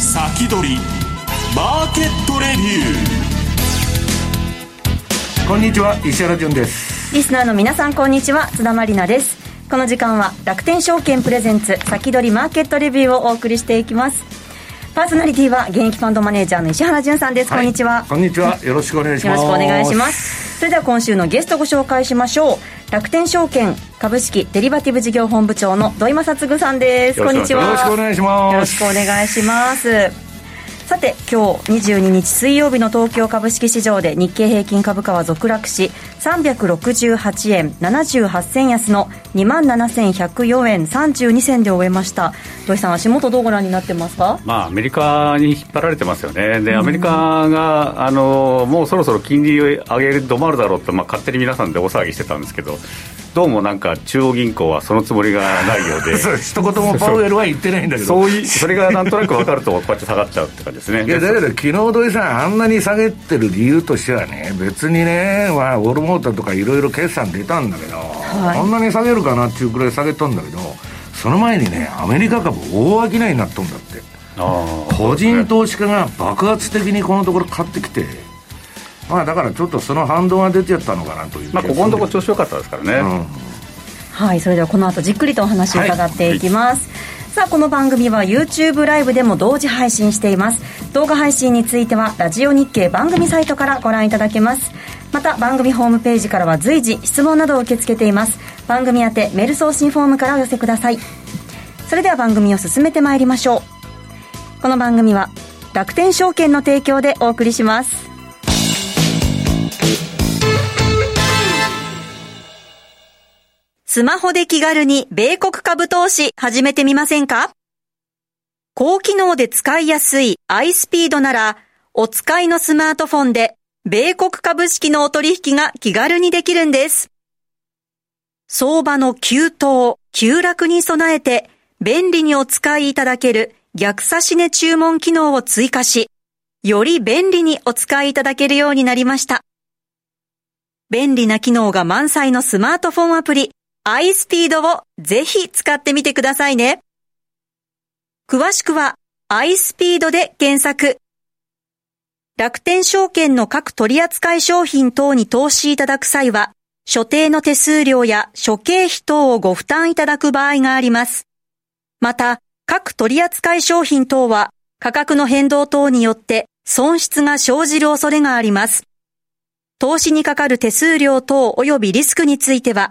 先取りマーケットレビュー。こんにちは、石原潤です。リスナーの皆さんこんにちは、津田まりなです。この時間は楽天証券プレゼンツ先取りマーケットレビューをお送りしていきます。パーソナリティは現役ファンドマネージャーの石原潤さんです、はい、こんにちは。こんにちは、よろしくお願いします。よろしくお願いします。それでは今週のゲストご紹介しましょう。楽天証券株式デリバティブ事業本部長の土井正嗣さんです。こんにちは、よろしくお願いします。よろしくお願いします。さて今日22日水曜日の東京株式市場で日経平均株価は続落し、368円78銭安の 27,104 円32銭で終えました。土井さん、足元どうご覧になってますか？アメリカに引っ張られてますよね。でアメリカがもうそろそろ金利を上げる止まるだろうと、勝手に皆さんで大騒ぎしてたんですけど、どうもなんか中央銀行はそのつもりがないようで一言もパウエルは言ってないんだけど、それがなんとなく分かるとこうやって下がっちゃうって感じですね。いやだけど昨日土井さんあんなに下げてる理由としてはね、別にね、オールモーターとかいろいろ決算出たんだけど、はい、あんなに下げるかなっていうくらい下げたんだけど、その前にねアメリカ株大商いになったんだって。個人投資家が爆発的にこのところ買ってきて、だからちょっとその反動が出ちゃったのかなという、ここのところ調子良かったですからね、はい、それではこの後じっくりとお話を伺っていきます、さあこの番組は YouTube ライブでも同時配信しています。動画配信についてはラジオ日経番組サイトからご覧いただけます。また番組ホームページからは随時質問などを受け付けています。番組宛てメール送信フォームからお寄せください。それでは番組を進めてまいりましょう。この番組は楽天証券の提供でお送りします。スマホで気軽に米国株投資始めてみませんか？高機能で使いやすい iSpeed なら、お使いのスマートフォンで米国株式のお取引が気軽にできるんです。相場の急騰、急落に備えて便利にお使いいただける逆差し値注文機能を追加し、より便利にお使いいただけるようになりました。便利な機能が満載のスマートフォンアプリiSpeed をぜひ使ってみてくださいね。詳しくは iSpeed で検索。楽天証券の各取扱商品等に投資いただく際は、所定の手数料や諸経費等をご負担いただく場合があります。また、各取扱商品等は価格の変動等によって損失が生じる恐れがあります。投資にかかる手数料等及びリスクについては、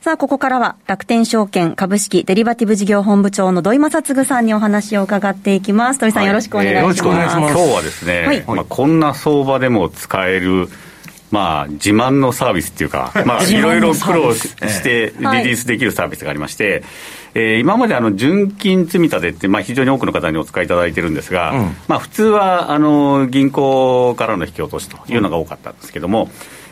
さあここからは楽天証券株式デリバティブ事業本部長の土井正嗣さんにお話を伺っていきます。土井さん、よろしくお願いします。よろしくお願いします。今日はですね、こんな相場でも使える自慢のサービスっていうか、いろいろ苦労してリリースできるサービスがありまして、今まで純金積み立てって、非常に多くの方にお使いいただいてるんですが、普通は銀行からの引き落としというのが多かったんですけども、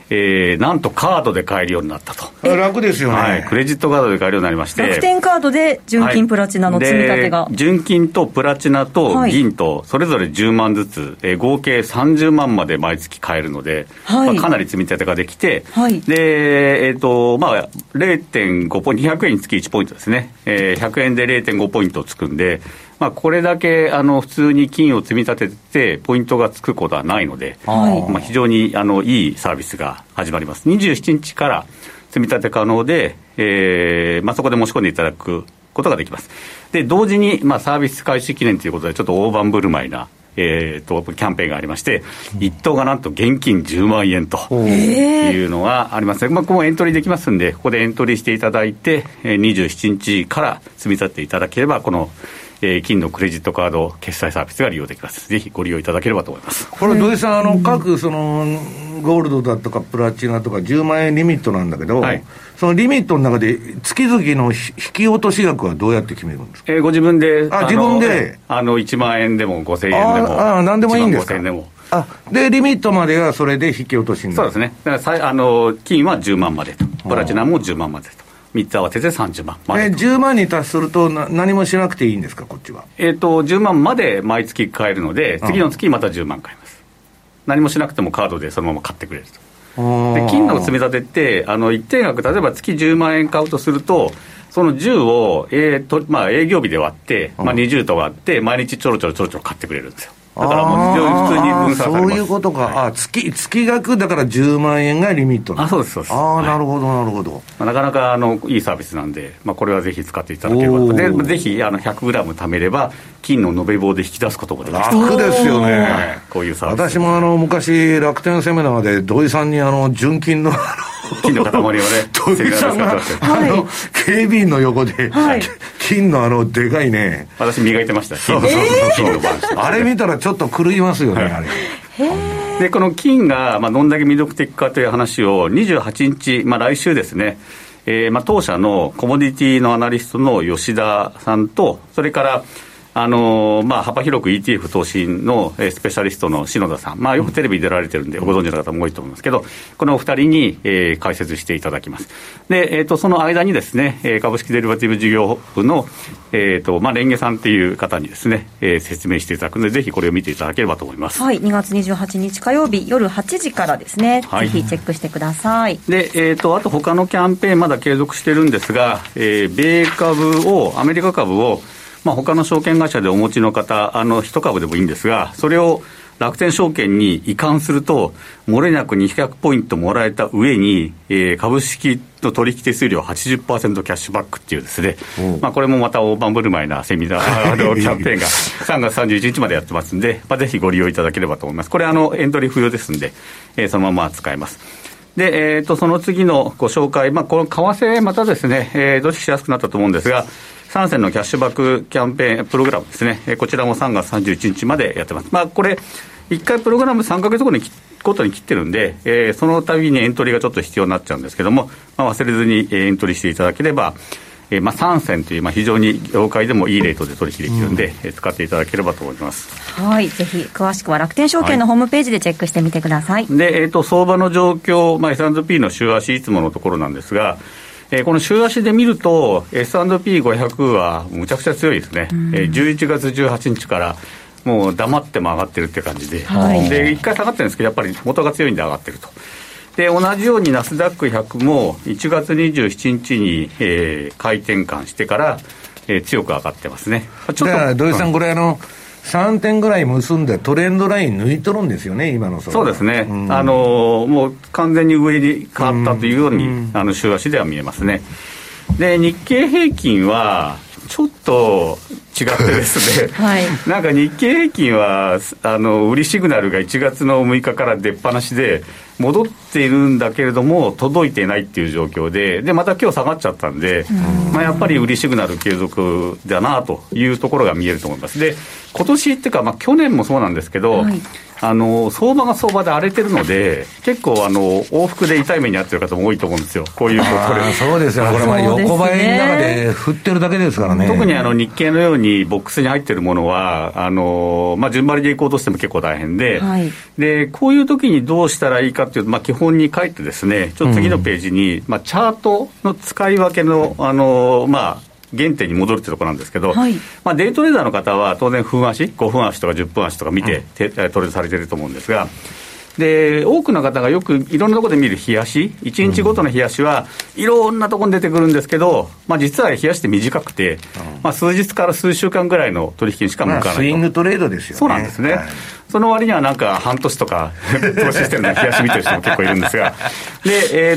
なんとカードで買えるようになったと。楽ですよね、クレジットカードで買えるようになりまして、楽天カードで純金プラチナの積み立てが、純金とプラチナと銀とそれぞれ10万ずつ、合計30万まで毎月買えるので、かなり積み立てができて、で0.5 ポイント200円につき1ポイントですね、100円で 0.5 ポイントつくんで、これだけ普通に金を積み立ててポイントがつくことはないので、非常にいいサービスが始まります。27日から積み立て可能で、そこで申し込んでいただくことができます。で同時に、サービス開始記念ということでちょっと大盤振る舞いな、キャンペーンがありまして、1等がなんと現金10万円というのがありますね。ここエントリーできますんで、ここでエントリーしていただいて27日から積み立てていただければ、この金のクレジットカード決済サービスが利用できます。ぜひご利用いただければと思います。これ土井さん、各そのゴールドだとかプラチナとか10万円リミットなんだけど、はい、そのリミットの中で月々の引き落とし額はどうやって決めるんですか？ご自分で、自分で1万円でも5000円でも何でもいいんですか？1万5000円でもでリミットまでがそれで引き落としになる。そうですね。だから金は10万までと、プラチナも10万までと、3つ合わせて30万までと。10万に達すると何もしなくていいんですか？こっちは10万まで毎月買えるので、次の月また10万買います。何もしなくてもカードでそのまま買ってくれると。で金の積み立てって一定額、例えば月10万円買うとすると、その10を、営業日で割って、20と割って毎日ちょろちょろ買ってくれるんですよ。だからもう非常に普通に分散されます。そういうことか、はい、月額だから10万円がリミット。そうですそうです。なるほどなるほど。なかなかいいサービスなんで、これはぜひ使っていただければと。でぜひ100g 貯めれば金の延べ棒で引き出すこともできる。楽ですよね、はい、こういうサービス。私も昔楽天セミナーで土井さんに純金の金の塊をね、土井さんが警備員の横で、はい、金のでかいね、私磨いてました。そうあれ見たらちょっと狂いますよね、はい、あれでこの金が、どんだけ魅力的かという話を28日、来週ですね、当社のコモディティのアナリストの吉田さんと、それから幅広く ETF 投資のスペシャリストの篠田さん、よくテレビに出られてるんでご存知の方も多いと思いますけど、このお二人に、解説していただきます。で、その間にですね、株式デリバティブ事業部の、レンゲさんという方にですね、説明していただくので、ぜひこれを見ていただければと思います。はい、2月28日火曜日夜8時からですね、はい、ぜひチェックしてください。で、あと他のキャンペーンまだ継続してるんですが、米株をアメリカ株を他の証券会社でお持ちの方、1株でもいいんですが、それを楽天証券に移管すると、漏れなく200ポイントもらえた上に、株式の取引手数料 80% キャッシュバックっていうですね、これもまた大盤振る舞いなセミナーキャンペーンが3月31日までやってますんで、ぜひご利用いただければと思います。これエントリー不要ですんで、そのまま使えます。で、その次のご紹介、この為替またですね、取引しやすくなったと思うんですが、3選のキャッシュバックキャンペーンプログラムですね、こちらも3月31日までやってます。これ1回プログラム3ヶ月ごとに切ってるんで、その度にエントリーがちょっと必要になっちゃうんですけども、忘れずにエントリーしていただければ、3銭という、非常に業界でもいいレートで取引できるので、使っていただければと思います。はい、ぜひ詳しくは楽天証券のホームページでチェックしてみてください。はい、で、相場の状況、S&P の週足いつものところなんですが、この週足で見ると S&P500 はむちゃくちゃ強いですね。11月18日からもう黙っても上がってるって感じで、はい、で1回下がってるんですけど、やっぱり元が強いんで上がってると。で同じようにナスダック100も1月27日に、回転換してから、強く上がってますね。ちょっと土井さん、これ3点ぐらい結んでトレンドライン抜いとるんですよね、今の。そうですね、もう完全に上に変わったというように、週足では見えますね。で日経平均はちょっと違ってですね、はい、日経平均は売りシグナルが1月の6日から出っ放しで戻っているんだけれども届いてないっていう状況で、また今日下がっちゃったんで、やっぱり売りシグナル継続だなというところが見えると思います。で今年っていうか、去年もそうなんですけど、はい、相場が相場で荒れてるので、結構往復で痛い目に遭ってる方も多いと思うんですよ、こういうことで。そうですよ、これは横ばいの中で振ってるだけですからね。特に日経のようにボックスに入ってるものは順張りでいこうとしても結構大変で、はい、でこういう時にどうしたらいいかというと、基本に書いてですね、ちょっと次のページに、チャートの使い分けの原点に戻るというところなんですけど、はい、デイトレーダーの方は当然分足5分足とか10分足とか見て、トレードされていると思うんですが、で多くの方がよくいろんなところで見る日足、1日ごとの日足はいろんなところに出てくるんですけど、実は日足って短くて、数日から数週間ぐらいの取引にしか向かないと。スイングトレードですよね。そうなんですね、はい、その割には半年とか投資してるのに日足見てる人も結構いるんですが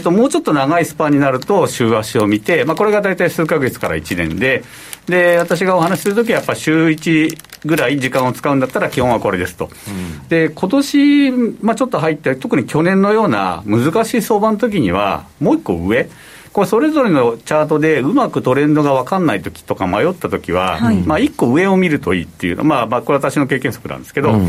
で、もうちょっと長いスパンになると週足を見て、これが大体数ヶ月から1年で、私がお話しするときはやっぱ週1ぐらい時間を使うんだったら基本はこれですと、で今年、ちょっと入って、特に去年のような難しい相場の時にはもう一個上、これそれぞれのチャートでうまくトレンドが分かんない時とか迷った時は、一個上を見るといいっていうのは、これ私の経験則なんですけど、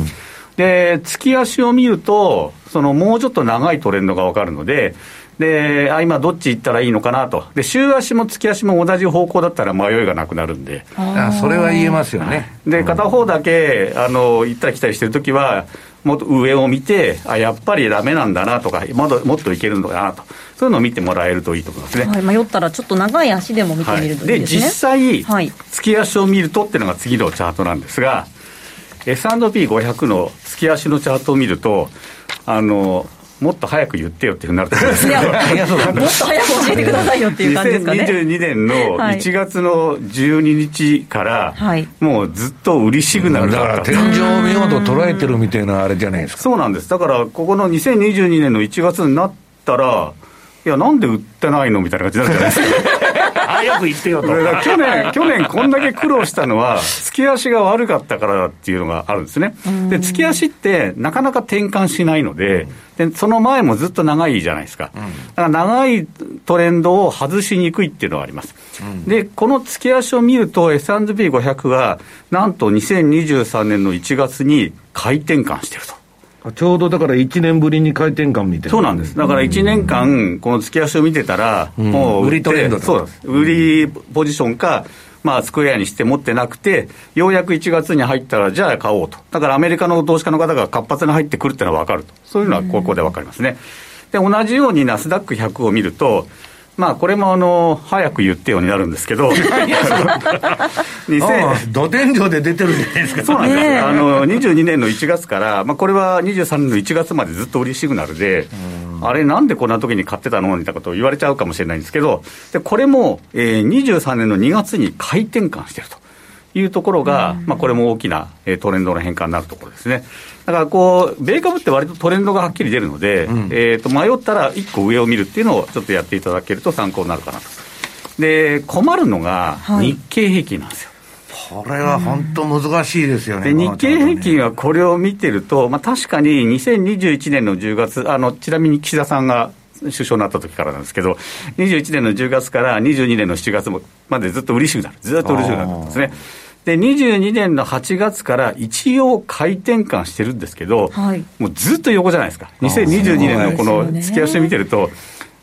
で月足を見るとそのもうちょっと長いトレンドが分かるので、で今どっち行ったらいいのかなと。で週足も月足も同じ方向だったら迷いがなくなるんで、あそれは言えますよね。で片方だけ行ったり来たりしてるときはもっと上を見て、あやっぱりダメなんだなとか、まだもっといけるのかなと、そういうのを見てもらえるといいと思いますね。はい、迷ったらちょっと長い足でも見てみるといいですね。はい、で実際、はい、月足を見るとっていうのが次のチャートなんですが、S&P500 の月足のチャートを見るともっと早く言ってよっていう風になると思うんですけどもっと早く教えてくださいよっていう感じですかね。2022年の1月の12日から、はい、もうずっと売りシグナルだった。だから天井を見事捉えてるみたいなあれじゃないですか。そうなんです。だからここの2022年の1月になったら、いやなんで売ってないのみたいな感じになるじゃないですか早く言ってよと去年こんだけ苦労したのは月足が悪かったからだっていうのがあるんですね。で月足ってなかなか転換しないの でその前もずっと長いじゃないですか。だから長いトレンドを外しにくいっていうのはあります。でこの月足を見ると S&P500 がなんと2023年の1月に回転換してると。ちょうどだから1年ぶりに回転換みたいな。そうなんです。だから1年間この月足を見てたら、もう売りトレンド、そうです、売りポジションか、まあスクエアにして持ってなくて、ようやく1月に入ったらじゃあ買おうと。だからアメリカの投資家の方が活発に入ってくるってのは分かると。そういうのはここで分かりますね。で同じようにナスダック100を見ると、まあこれも早く言ってよになるんですけど土天井で出てるじゃないですか。そうなんです、22年の1月から、まあ、これは23年の1月までずっと売りシグナルで、あれなんでこんな時に買ってたのみたいなことを言われちゃうかもしれないんですけど、でこれも、23年の2月に回転換してるというところが、まあ、これも大きな、トレンドの変化になるところですね。だからこう米株って割とトレンドがはっきり出るので、迷ったら1個上を見るっていうのをちょっとやっていただけると参考になるかなと。で困るのが日経平均なんですよ。これは本当難しいですよね。で日経平均はこれを見てると、まあ、確かに2021年の10月ちなみに岸田さんが首相になった時からなんですけど、21年の10月から22年の7月までずっと売りシグナル、ずっと売りシグナルだったんですね。で22年の8月から一応回転換してるんですけど、はい、もうずっと横じゃないですか。2022年のこの月足を見てると、ね、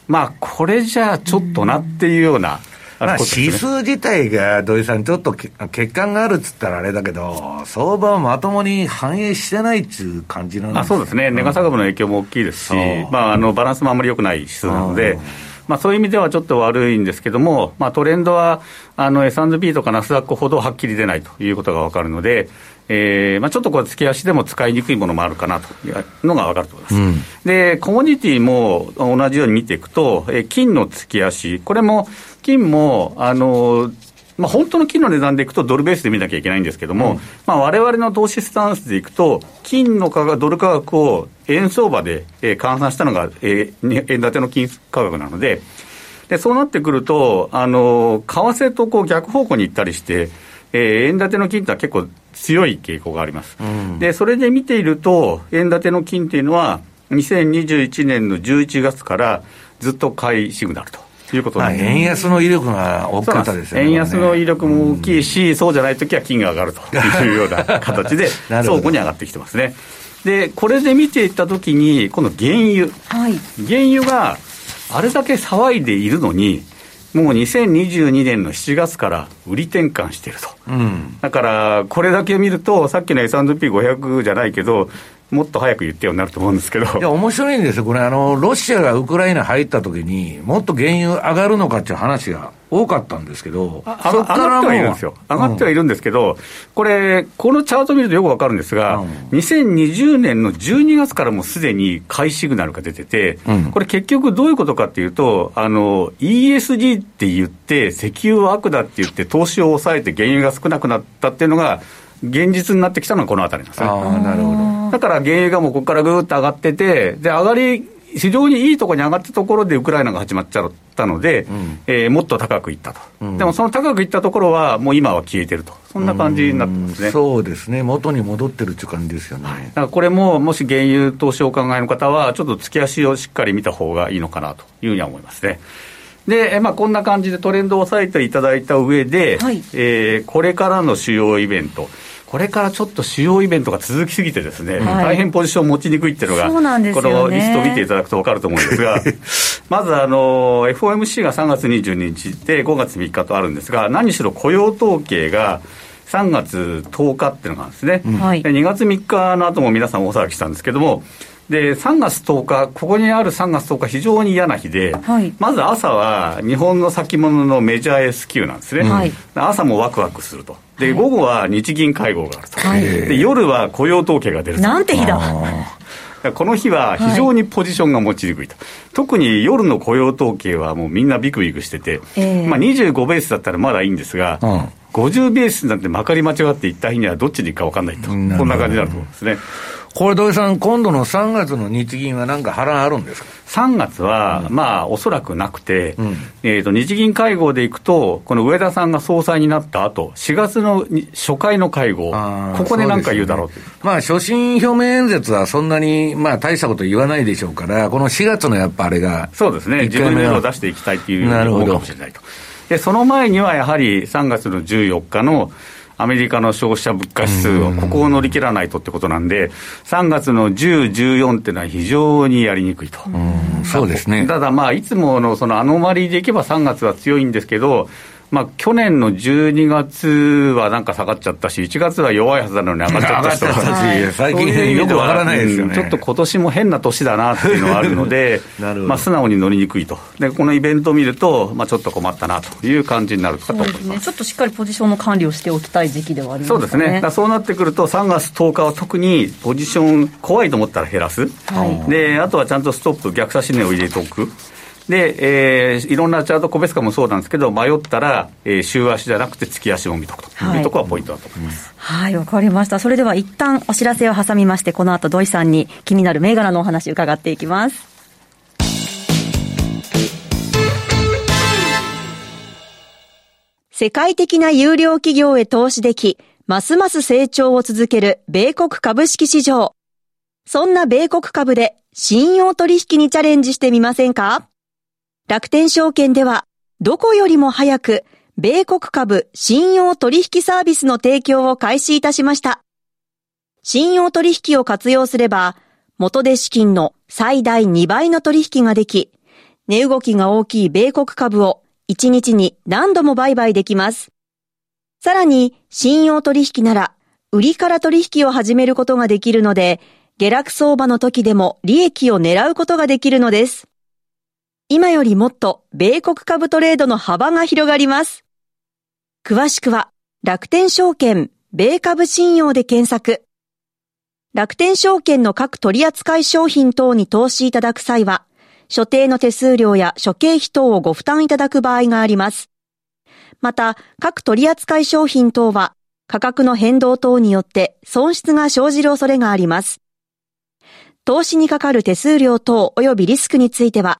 まあこれじゃあちょっとなっていうような、まあ、指数自体が土井さんちょっと欠陥があるっつったらあれだけど、相場はまともに反映してないっていう感じなんですね。そうですね。値傘株の影響も大きいですし、まあ、バランスもあんまり良くない指数なので、まあ、そういう意味ではちょっと悪いんですけども、まあ、トレンドはS&P とかナスダックほどはっきり出ないということが分かるので、まあ、ちょっとこれ月足でも使いにくいものもあるかなというのが分かると思います。でコモディティも同じように見ていくと、金の月足、これも金もまあ、本当の金の値段でいくとドルベースで見なきゃいけないんですけども、まあ、我々の投資スタンスでいくと金の価格、ドル価格を円相場で換算したのが円建ての金価格なの でそうなってくると為替とこう逆方向に行ったりして、円建ての金とは結構強い傾向があります。でそれで見ていると円建ての金というのは2021年の11月からずっと買いシグナルということなんです。円安の威力が大きかったですよね。円安の威力も大きいし、そうじゃないときは金が上がるというような形で相互に上がってきてますね。でこれで見ていったときに、この原油、はい、原油があれだけ騒いでいるのに、もう2022年の7月から売り転換していると、だからこれだけ見るとさっきの S&P500 じゃないけどもっと早く言ってようになると思うんですけど、いや面白いんですよこれ。ロシアがウクライナ入った時にもっと原油上がるのかっていう話が多かったんですけど、そっからも上がってはいるんですよ。上がってはいるんですけど、このチャート見るとよくわかるんですが、2020年の12月からもうすでに買いシグナルが出てて、これ結局どういうことかっていうと、ESG って言って石油は悪だって言って投資を抑えて原油が少なくなったっていうのが現実になってきたのがこのあたりなんですね。なるほど。だから原油がもうここからぐーっと上がってて、で上がり非常にいいところに上がったところでウクライナが始まっちゃったので、もっと高くいったと、でもその高くいったところはもう今は消えてると、そんな感じになってますね。そうですね、元に戻ってるっていう感じですよね。だからこれももし原油投資をお考えの方はちょっと月足をしっかり見た方がいいのかなというふうには思いますね。で、まあ、こんな感じでトレンドを抑えていただいた上で、これからの主要イベント、これからちょっと主要イベントが続きすぎてですね、はい、大変ポジション持ちにくいっていうのが、ね、このリストを見ていただくと分かると思うんですがまずFOMC が3月22日で5月3日とあるんですが、何しろ雇用統計が3月10日っていうのがあるんですね、はい、で2月3日の後も皆さん大騒ぎしたんですけども、で3月10日ここにある3月10日非常に嫌な日で、はい、まず朝は日本の先物のメジャー S q なんですね、はい、朝もワクワクすると。で午後は日銀会合があると、はい、で夜は雇用統計が出ると。なんて日だこの日は非常にポジションが持ちにくいと、はい、特に夜の雇用統計はもうみんなビクビクしてて、まあ、25ベースだったらまだいいんですが、50ベースなんてまかり間違っていった日にはどっちに行くか分かんないと、こんな感じになると思うんですね。これ土井さん、今度の3月の日銀は何か波乱あるんですか？3月は、まあおそらくなくて、日銀会合でいくとこの植田さんが総裁になった後、4月の初回の会合、ここで何か言うだろうと、まあ所信表明演説はそんなにまあ大したこと言わないでしょうから、この4月のやっぱあれが、そうですね、自分の色を出していきたいというのかもしれないと。でその前にはやはり3月の14日のアメリカの消費者物価指数はここを乗り切らないとってことなんで、3月の10、14っていうのは非常にやりにくいと。そうですね。ただまあいつものそのアノマリーでいけば3月は強いんですけど、まあ去年の12月はなんか下がっちゃったし、1月は弱いはずなのに上がっちゃったし、最近よくわからないですよね。ちょっと今年も変な年だなっていうのがあるのでまあ素直に乗りにくいと。でこのイベントを見ると、まあちょっと困ったなという感じになるかと思います。そうですね、ちょっとしっかりポジションの管理をしておきたい時期ではありますね。そうですね。そうなってくると3月10日は特にポジション怖いと思ったら減らす、はい、であとはちゃんとストップ逆差し値を入れておく。で、いろんなチャート個別化もそうなんですけど、迷ったら、週足じゃなくて月足を見とくというところがポイントだと思います。はい、わかりました。それでは一旦お知らせを挟みまして、この後土井さんに気になる銘柄のお話伺っていきます。世界的な優良企業へ投資でき、ますます成長を続ける米国株式市場。そんな米国株で信用取引にチャレンジしてみませんか？楽天証券では、どこよりも早く、米国株信用取引サービスの提供を開始いたしました。信用取引を活用すれば、元手資金の最大2倍の取引ができ、値動きが大きい米国株を1日に何度も売買できます。さらに、信用取引なら、売りから取引を始めることができるので、下落相場の時でも利益を狙うことができるのです。今よりもっと米国株トレードの幅が広がります。詳しくは楽天証券米株信用で検索。楽天証券の各取扱い商品等に投資いただく際は、所定の手数料や諸経費等をご負担いただく場合があります。また、各取扱い商品等は価格の変動等によって損失が生じる恐れがあります。投資にかかる手数料等及びリスクについては、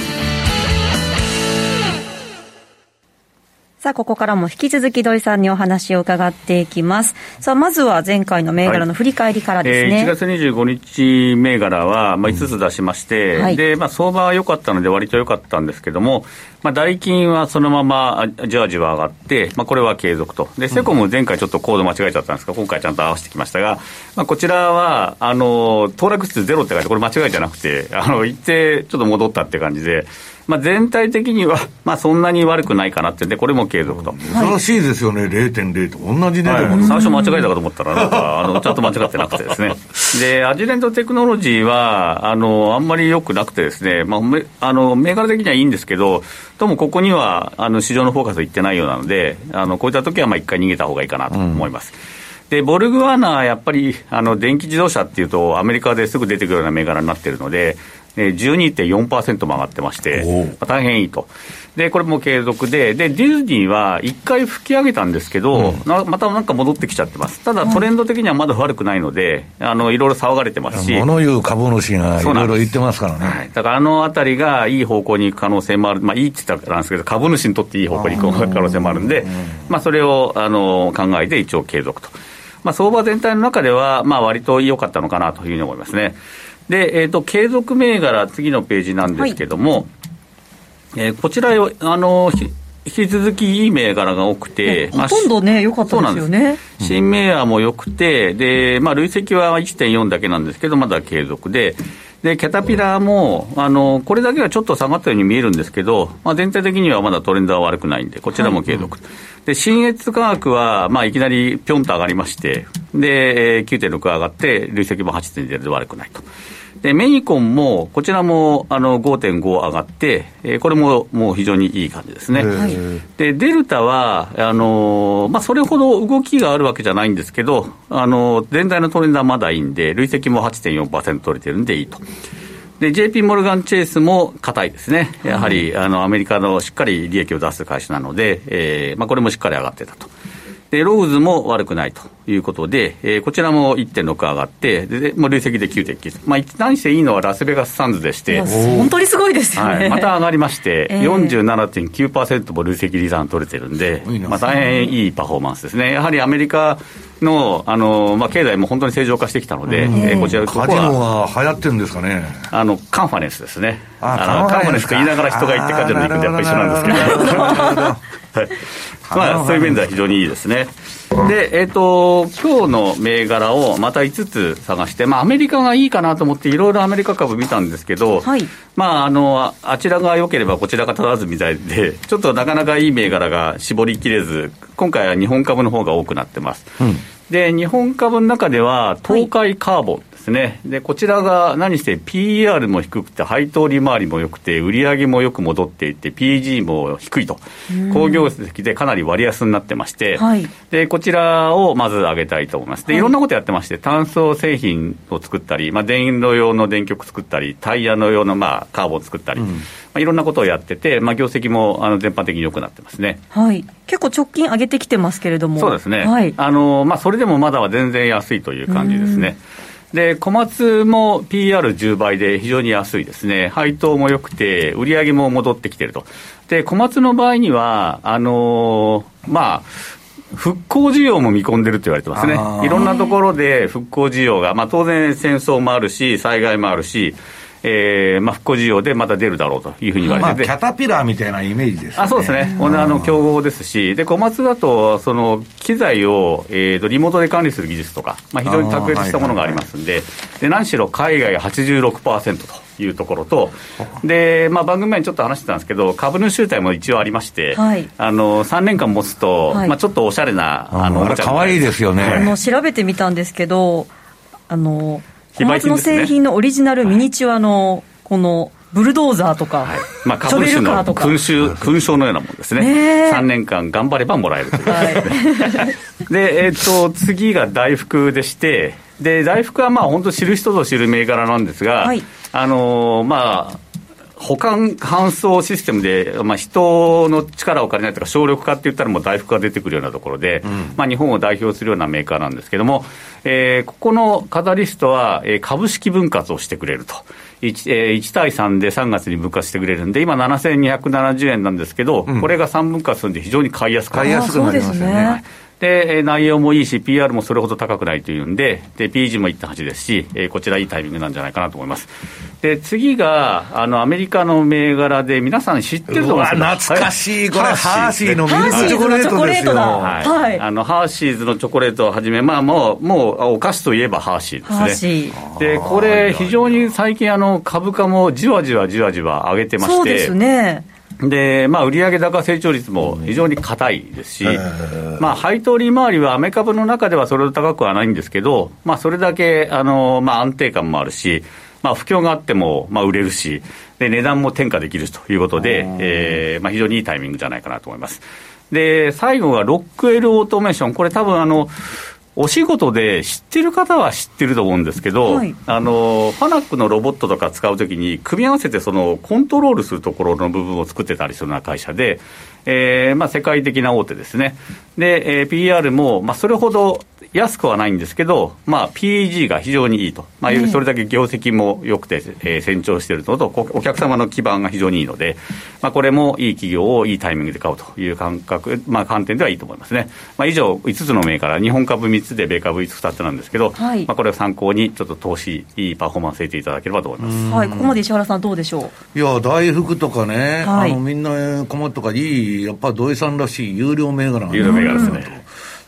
さあ、ここからも引き続き土井さんにお話を伺っていきます。さあ、まずは前回の銘柄の振り返りからですね。1月25日銘柄は、5つ出しまして、はい、で、相場は良かったので割と良かったんですけども、代金はそのままじわじわ上がって、これは継続と。で、セコも前回ちょっとコード間違えちゃったんですが、今回ちゃんと合わせてきましたが、こちらは、騰落率ゼロって書いて、これ間違いじゃなくて、一定ちょっと戻ったって感じで、全体的には、そんなに悪くないかなってんで、これも継続と。恐ろしいですよね、はい、0.0 と同じね、はい、最初間違えたかと思ったらなんかちゃんと間違ってなくてですねでアジレントテクノロジーはあんまり良くなくてですね、銘柄的にはいいんですけど、ともここには市場のフォーカスいってないようなので、こういった時は一回逃げた方がいいかなと思います、でボルグワーナーやっぱり電気自動車っていうとアメリカですぐ出てくるような銘柄になっているので、12.4% も上がってまして、まあ、大変いいと。でこれも継続で、でディズニーは1回吹き上げたんですけど、またなんか戻ってきちゃってます。ただトレンド的にはまだ悪くないので、いろいろ騒がれてますし、物言う株主がいろいろ言ってますからね、はい、だからあたりがいい方向に行く可能性もある、まあ、いいって言ったらなんですけど株主にとっていい方向に行く可能性もあるんで、まあ、それを考えて一応継続と、まあ、相場全体の中では、まあ、割と良かったのかなというふうに思いますね。で継続銘柄次のページなんですけども、はい、こちら引き続きいい銘柄が多くて、ほとんどね良かったですよね。新銘柄も良くて、で、まあ、累積は 1.4 だけなんですけどまだ継続で、でキャタピラーもこれだけはちょっと下がったように見えるんですけど、まあ、全体的にはまだトレンドは悪くないんでこちらも継続、はい、で新越化学は、まあ、いきなりピョンと上がりまして、で 9.6 上がって累積も 8.0 で悪くないと。でメニコンもこちらも5.5 上がって、これももう非常にいい感じですね。でデルタはまあ、それほど動きがあるわけじゃないんですけど、全体のトレンドはまだいいんで累積も 8.4% 取れてるんでいいと。で JP モルガンチェイスも硬いですね。やはりアメリカのしっかり利益を出す会社なので、まあ、これもしっかり上がってたと。でローズも悪くないということで、こちらも 1.6 上がってでもう累積で 9.9、まあ、何していいのはラスベガスサンズでして、本当にすごいですよね、はい、また上がりまして、47.9% も累積リターン取れてるんで、まあ、大変いいパフォーマンスですね。やはりアメリカの、まあ、経済も本当に正常化してきたので、こちらここはカジノは流行ってるんですかね。カンファレンスですね。カンファレンスと言いながら人が行ってカジノに行くんでやっぱり一緒なんですけどまあ、そういう面では非常にいいですね。で、今日の銘柄をまた5つ探して、まあ、アメリカがいいかなと思っていろいろアメリカ株見たんですけど、はい、まあ、あちらが良ければこちらが足らずみたいで、ちょっとなかなかいい銘柄が絞りきれず、今回は日本株の方が多くなってます、うん、で日本株の中では東海カーボンですね、はい、でこちらが何して PER も低くて配当利回りも良くて売上もよく戻っていて PG も低いと、好業績でかなり割安になってまして、はい、でこちらをまず上げたいと思います。でいろんなことやってまして、単装製品を作ったり、まあ、電動用の電極作ったり、タイヤの用の、まあ、カーボン作ったり、まあ、いろんなことをやってて、まあ、業績も全般的に良くなってますね、はい、結構直近上げてきてますけれども、そうですね、はい、まあ、それでもまだは全然安いという感じですね。で小松も PR10 倍で非常に安いですね。配当も良くて売り上げも戻ってきてると。で小松の場合にはまあ復興需要も見込んでると言われてますね。いろんなところで復興需要が、まあ、当然戦争もあるし災害もあるし、まあ、復興需要でまた出るだろうというふうに言われてて、まあ、キャタピラーみたいなイメージですね。あ、そうですね、競合ですし、で小松だとその機材を、リモートで管理する技術とか、まあ、非常に卓越したものがありますんで、はいはいはい、で何しろ海外 86% というところと、で、まあ、番組前にちょっと話してたんですけど、株主優待も一応ありまして、はい、3年間持つと、はい、まあ、ちょっとおしゃれなかわいいですよね、はい、調べてみたんですけど、小松の製品のオリジナルミニチュアのこのブルドーザーとか、はい、まあ、株主の勲章のようなもんですね、3年間頑張ればもらえるという、はい、で、次が大福でして、で大福はまあ本当知る人ぞ知る銘柄なんですが、はい、まあ保管搬送システムで、まあ、人の力を借りないとか省力化って言ったらもう大福が出てくるようなところで、うん、まあ、日本を代表するようなメーカーなんですけども、ここのカタリストは、株式分割をしてくれると、1対3で3月に分割してくれるんで、今7270円なんですけど、うん、これが3分割するんで非常に買いやすくなりますよね、はい、で内容もいいし PR もそれほど高くないというんで、で PG も 1.8 ですし、こちらいいタイミングなんじゃないかなと思います。で次がアメリカの銘柄で皆さん知ってると思うんですけど、懐かしい、これハーシーのミルクチョコレートですよ、はいはい、ハーシーズのチョコレートをはじめ、まあ、もうお菓子といえばハーシーですね。でこれ非常に最近株価もじわじわ上げてまして、そうですね、でまあ、売上高成長率も非常に硬いですし、まあ、配当利回りはアメ株の中ではそれほど高くはないんですけど、まあ、それだけまあ、安定感もあるし、まあ、不況があってもまあ売れるし、で値段も転嫁できるということで、まあ、非常にいいタイミングじゃないかなと思います。で最後がロックエルオートメーション、これ多分お仕事で知ってる方は知ってると思うんですけど、はい、ファナックのロボットとか使うときに組み合わせてそのコントロールするところの部分を作ってたりするような会社で、世界的な大手ですね。で、PR も、それほど安くはないんですけど、PEG が非常にいいと、それだけ業績も良くて、成長しているのと、お客様の基盤が非常にいいので、これもいい企業をいいタイミングで買うという観点ではいいと思いますね。以上5つの銘柄、日本株3つで米株5つ2つなんですけど、はい、これを参考にちょっと投資いいパフォーマンスを得ていただければと思います。はい、ここまで石原さんどうでしょう。いや大福とかね、はい、みんな困るとかいい、やっぱ土井さんらしい有料銘柄なんだ。有料銘柄ですね。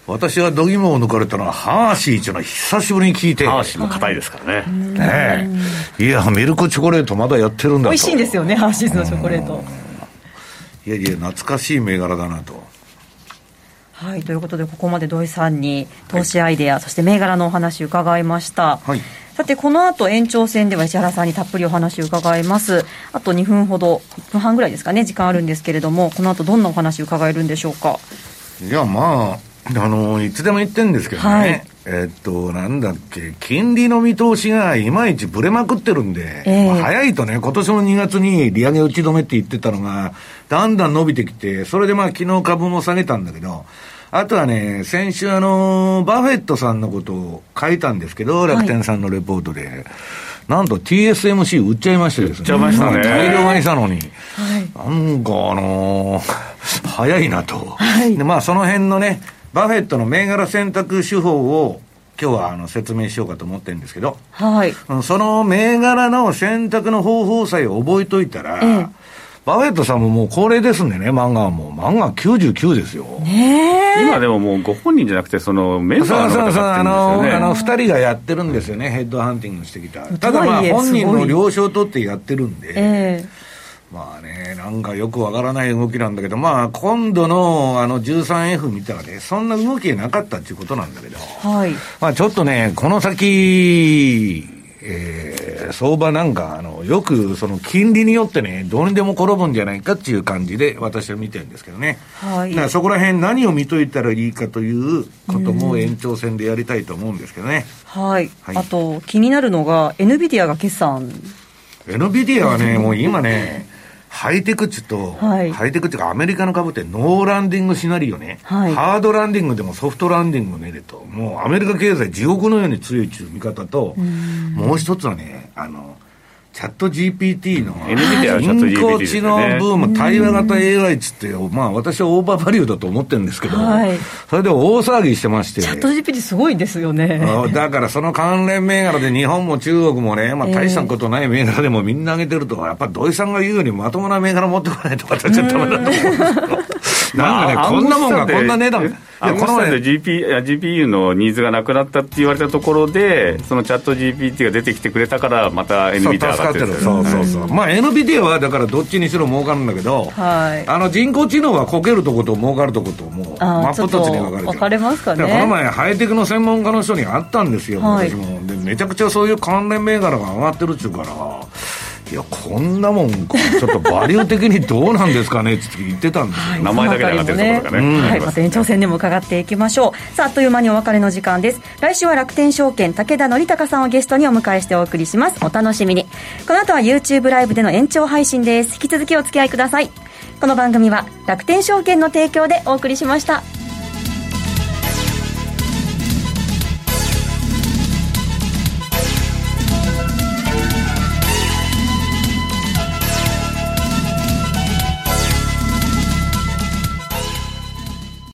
私が度肝を抜かれたのはハーシーというのは久しぶりに聞いて、ハーシーも硬いですからね、ねえ、いやミルクチョコレートまだやってるんだと、美味しいんですよねハーシーのチョコレート、いやいや懐かしい銘柄だなと。はい、ということでここまで土井さんに投資アイデア、はい、そして銘柄のお話伺いました、はい、さてこの後延長戦では石原さんにたっぷりお話伺います。あと2分ほど、1分半ぐらいですかね、時間あるんですけれども、この後どんなお話伺えるんでしょうか。いやいつでも言ってるんですけどね、はい、なんだっけ、金利の見通しがいまいちブレまくってるんで、早いとね、今年の2月に利上げ打ち止めって言ってたのがだんだん伸びてきて、それで昨日株も下げたんだけど、あとはね、先週バフェットさんのことを書いたんですけど、楽天さんのレポートで、はい、なんと TSMC 売っちゃいましてですね。売っちゃいましたね。大量買いしたのに、はい、なんか早いなと、はい、でその辺のねバフェットの銘柄選択手法を今日は説明しようかと思ってるんですけど、はい、その銘柄の選択の方法さえ覚えといたら、バフェットさんももう高齢ですんでね、漫画はもう漫画99ですよ、今でももうご本人じゃなくてそのメンバーの方がやってるんですよね。2人がやってるんですよね、ヘッドハンティングしてきた。ただ本人の了承を取ってやってるんで、なんかよくわからない動きなんだけど、今度の13F 見たらね、そんな動きがなかったっていうことなんだけど、はい、ちょっとね、この先、相場なんかよくその金利によってね、どうにでも転ぶんじゃないかっていう感じで私は見てるんですけどね、はい、だからそこら辺何を見といたらいいかということも延長戦でやりたいと思うんですけどね、はい、はい、あと気になるのが Nvidia が決算、 Nvidia はねもう今ねハイテクチと、はい、ハイテクっていうかアメリカの株ってノーランディングシナリオね、はい、ハードランディングでもソフトランディングねと、もうアメリカ経済地獄のように強いという見方と、もう一つはねチャット GPT の人工知能ブーム、対話型 AI つって、私はオーバーバリューだと思ってるんですけど、はい、それで大騒ぎしてまして、チャット GPT すごいですよね。だからその関連銘柄で日本も中国もね、大したことない銘柄でもみんな上げてるとか、やっぱり土井さんが言うようにまともな銘柄持ってこないと私はダメだと思うんですけどこんなもんがこんな値段、この前で GPU のニーズがなくなったって言われたところで、そのチャット GPT が出てきてくれたからまた NVIDIA 上がってるんですよね。そうそうそう、NVIDIA はだからどっちにしろ儲かるんだけど、はい、人工知能はこけるとこと儲かるとこともう真っ二つに分かれてる。分かれますかね。この前ハイテクの専門家の人に会ったんですよ、はい、私もでめちゃくちゃそういう関連銘柄が上がってるっちゅうから、いやこんなもんちょっとバリュー的にどうなんですかねって言ってたんですよ、はい、名前だけで上がってるところとかね、はい、また延長戦でも伺っていきましょう。さあ、あっという間にお別れの時間です。来週は楽天証券武田典孝さんをゲストにお迎えしてお送りします。お楽しみに。この後は YouTube ライブでの延長配信です。引き続きお付き合いください。この番組は楽天証券の提供でお送りしました。